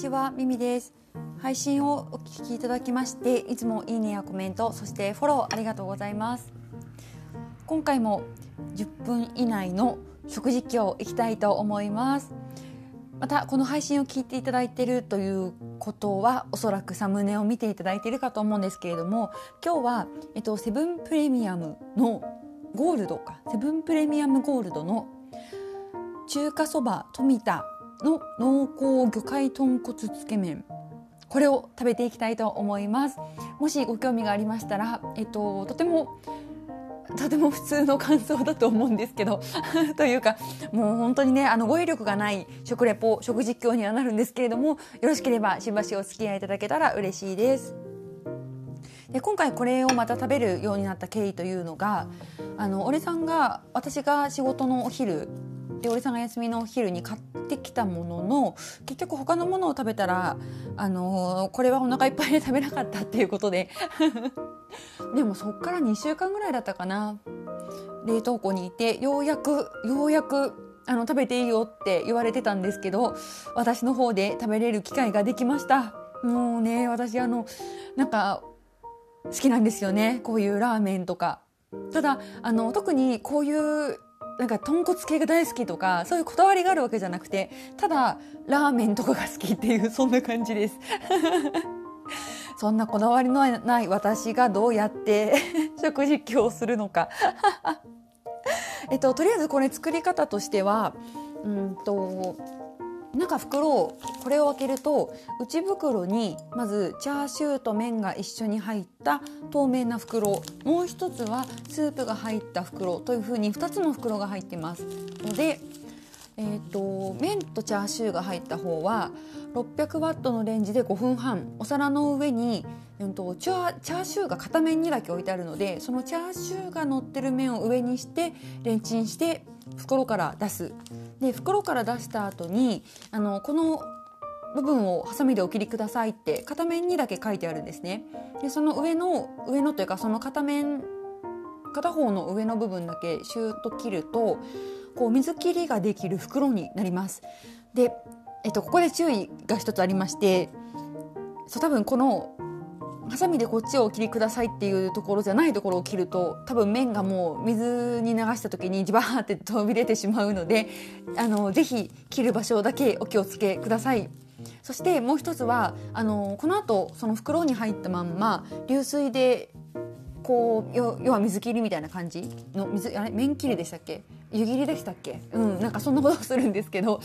ちは、ミミです。配信をお聞きいただきまして、いつもいいねやコメント、そしてフォローありがとうございます。今回も10分以内の食実況いきたいと思います。またこの配信を聞いていただいているということはおそらくサムネを見ていただいているかと思うんですけれども、今日は、セブンプレミアムのゴールドかセブンプレミアムゴールドの中華そば富田の濃厚魚介豚骨つけ麺、これを食べていきたいと思います。もしご興味がありましたら、とても普通の感想だと思うんですけどというかもう本当にね語彙力がない食レポ食実況にはなるんですけれども、よろしければしばしお付き合いいただけたら嬉しいです。で、今回これをまた食べるようになった経緯というのが、私が仕事のお昼で俺さんが休みのお昼に買ってきたものの、結局他のものを食べたら、これはお腹いっぱいで食べなかったっていうことででもそっから2週間ぐらいだったかな、冷凍庫にいてようやく食べていいよって言われてたんですけど、私の方で食べれる機会ができました。もうね、私なんか好きなんですよね、こういうラーメンとか。ただ特にこういうなんか豚骨系が大好きとかそういうこだわりがあるわけじゃなくて、ただラーメンとかが好きっていう、そんな感じですそんなこだわりのない私がどうやって食実況をするのかとりあえずこれ作り方としては、中袋をこれを開けると内袋にまずチャーシューと麺が一緒に入った透明な袋、もう一つはスープが入った袋というふうに2つの袋が入ってますので、麺とチャーシューが入った方は600ワットのレンジで5分半、お皿の上に、チャーシューが片面にだけ置いてあるので、そのチャーシューが乗ってる面を上にしてレンチンして袋から出す。で、袋から出した後にこの部分をハサミでお切りくださいって片面にだけ書いてあるんですね。で、その上のというかその片方の上の部分だけシューッと切ると、こう水切りができる袋になります。で、ここで注意が一つありまして、多分このハサミでこっちをお切りくださいっていうところじゃないところを切ると、多分麺がもう水に流した時にジバーって飛び出てしまうので、ぜひ切る場所だけお気をつけください。そしてもう一つはこの後その袋に入ったまんま流水でこう要は水切りみたいな感じの麺切りでしたっけ、湯切りでしたっけ、なんかそんなことするんですけど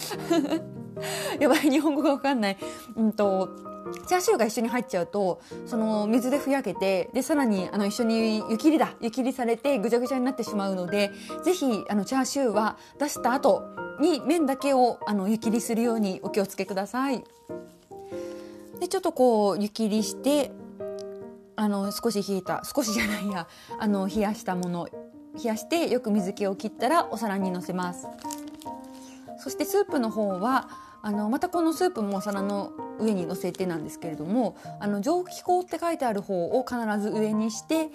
やばい、日本語が分かんない。チャーシューが一緒に入っちゃうとその水でふやけて、でさらに一緒に湯切りされてぐちゃぐちゃになってしまうので、ぜひチャーシューは出した後に麺だけを湯切りするようにお気をつけください。で、ちょっとこう湯切りして冷やしたもの、冷やしてよく水気を切ったらお皿にのせます。そしてスープの方はまたこのスープもお皿の上にのせてなんですけれども、蒸気口って書いてある方を必ず上にして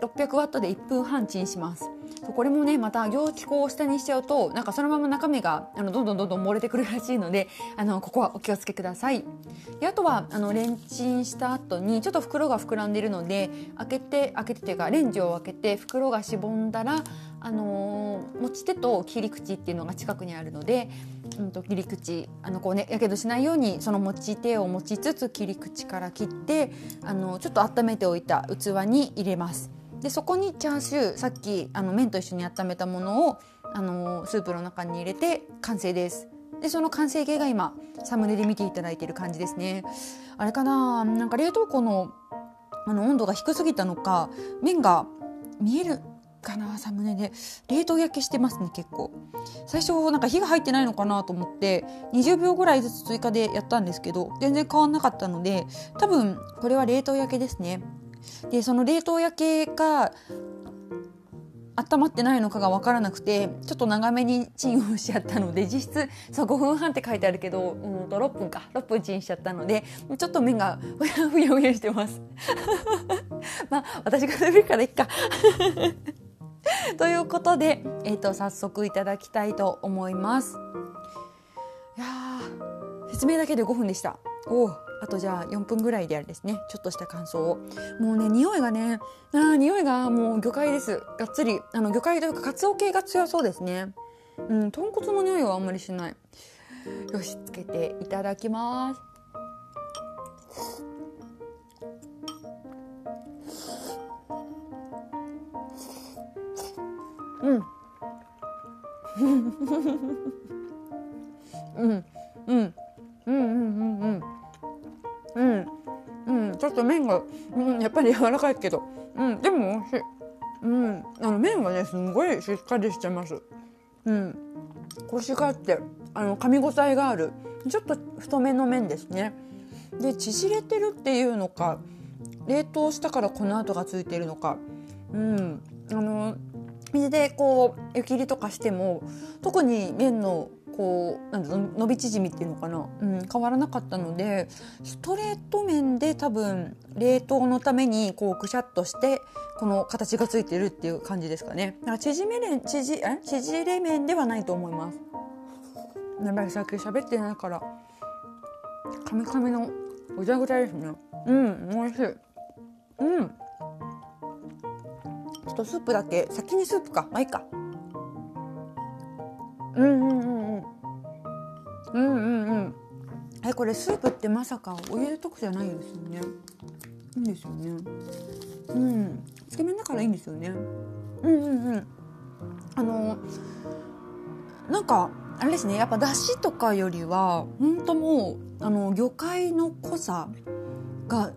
600ワットで1分半チンします。これもね、また蒸気口を下にしちゃうとなんかそのまま中身がどんどん漏れてくるらしいので、ここはお気をつけください。で、あとはレンチンした後にちょっと袋が膨らんでいるので開けてというかレンジを開けて袋がしぼんだら、持ち手と切り口っていうのが近くにあるので、切り口やけどしないようにその持ち手を持ちつつ切り口から切って、ちょっと温めておいた器に入れます。で、そこにチャーシュー、さっき麺と一緒に温めたものをスープの中に入れて完成です。で、その完成形が今サムネで見ていただいている感じですね。あれかな、なんか冷凍庫の温度が低すぎたのか、麺が見えるかな、サムネで冷凍焼けしてますね。結構最初なんか火が入ってないのかなと思って20秒ぐらいずつ追加でやったんですけど、全然変わんなかったので、多分これは冷凍焼けですね。で、その冷凍焼けが温まってないのかが分からなくて、ちょっと長めにチンをしちゃったので、実質そう5分半って書いてあるけど、6分チンしちゃったので、ちょっと麺がふやふやしてますまあ私が食べるからいっかということで、早速いただきたいと思います。いや、説明だけで5分でした。おー、あとじゃあ4分ぐらいであれですね、ちょっとした感想を。もうね、匂いがね、匂いがもう魚介です。がっつり魚介というかカツオ系が強そうですね。うん、豚骨の匂いはあんまりしない。よし、つけていただきます。うんうんうんうんうんうんうん、ちょっと麺が、やっぱり柔らかいけど、でも美味しい。麺はね、すごいしっかりしてます。コシがあって噛み応えがある、ちょっと太めの麺ですね。で、縮れてるっていうのか、冷凍したからこの跡がついているのか、水でこう湯切りとかしても特に麺のこう伸び縮みっていうのかな、変わらなかったので、ストレート麺で多分冷凍のためにこうくしゃっとしてこの形がついてるっていう感じですかね。だから縮れ麺ではないと思います。やばい、さっき喋ってないからカミカミのぐちゃぐちゃですね。おいしい。ちょっとスープだけ、先にスープか、まあいいか。これスープってまさかお湯で溶くじゃないですよね。いいんですよね。つけ麺だからいいんですよね。なんかあれですね、やっぱだしとかよりは本当もう魚介の濃さが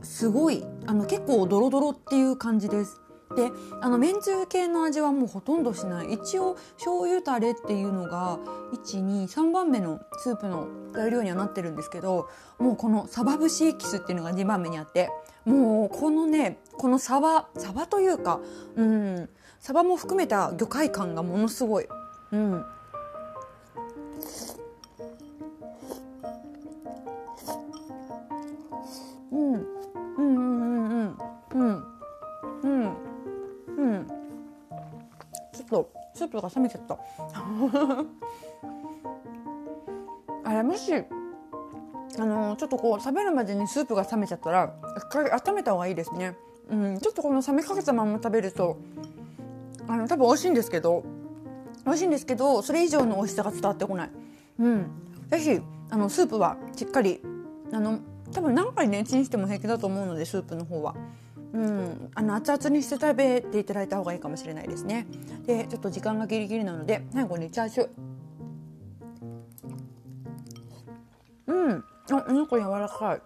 すごい、結構ドロドロっていう感じです。で、めんつゆ系の味はもうほとんどしない。一応醤油タレっていうのが 1,2,3 番目のスープの材料にはなってるんですけど、もうこのサバ節エキスっていうのが2番目にあって、もうこのね、このサバというか、サバも含めた魚介感がものすごい。ちょっとスープが冷めちゃったあれ、もしちょっとこう食べるまでにスープが冷めちゃったら一回温めた方がいいですね。ちょっとこの冷めかけたまま食べると多分美味しいんですけど、それ以上の美味しさが伝わってこない。ぜひスープはしっかり多分何回ねチンしても平気だと思うので、スープの方は熱々にして食べていただいた方がいいかもしれないですね。で、ちょっと時間がギリギリなので最後にチャーシュー。お肉柔らかい。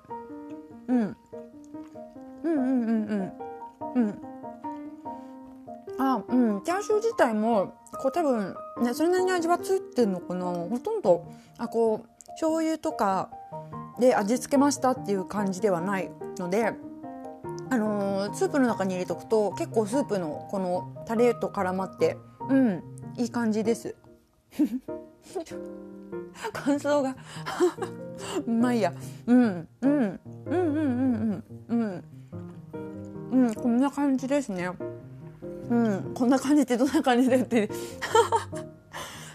チャーシュー自体もこう多分ね、それなりに味はついてるのかな。ほとんどこう醤油とかで味付けましたっていう感じではないので、スープの中に入れとくと結構スープのこのタレと絡まっていい感じです感想がまあいいや。こんな感じですね。こんな感じってどんな感じだよって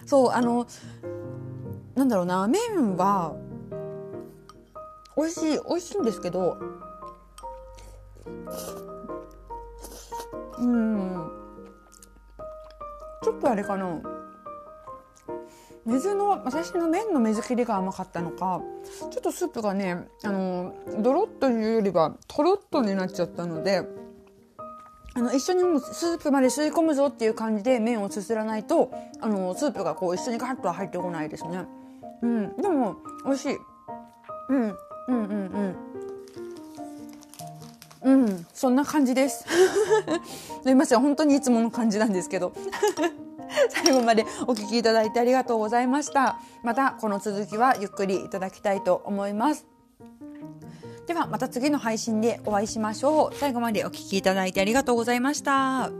そう、なんだろうな、麺は美味しいんですけど、ちょっとあれかな、私の麺の水切りが甘かったのか、ちょっとスープがねドロッというよりはトロッとになっちゃったので、一緒にもうスープまで吸い込むぞっていう感じで麺をすすらないとスープがこう一緒にガッとは入ってこないですね。でも美味しい。そんな感じですすみません、本当にいつもの感じなんですけど最後までお聞きいただいてありがとうございました。またこの続きはゆっくりいただきたいと思います。ではまた次の配信でお会いしましょう。最後までお聞きいただいてありがとうございました。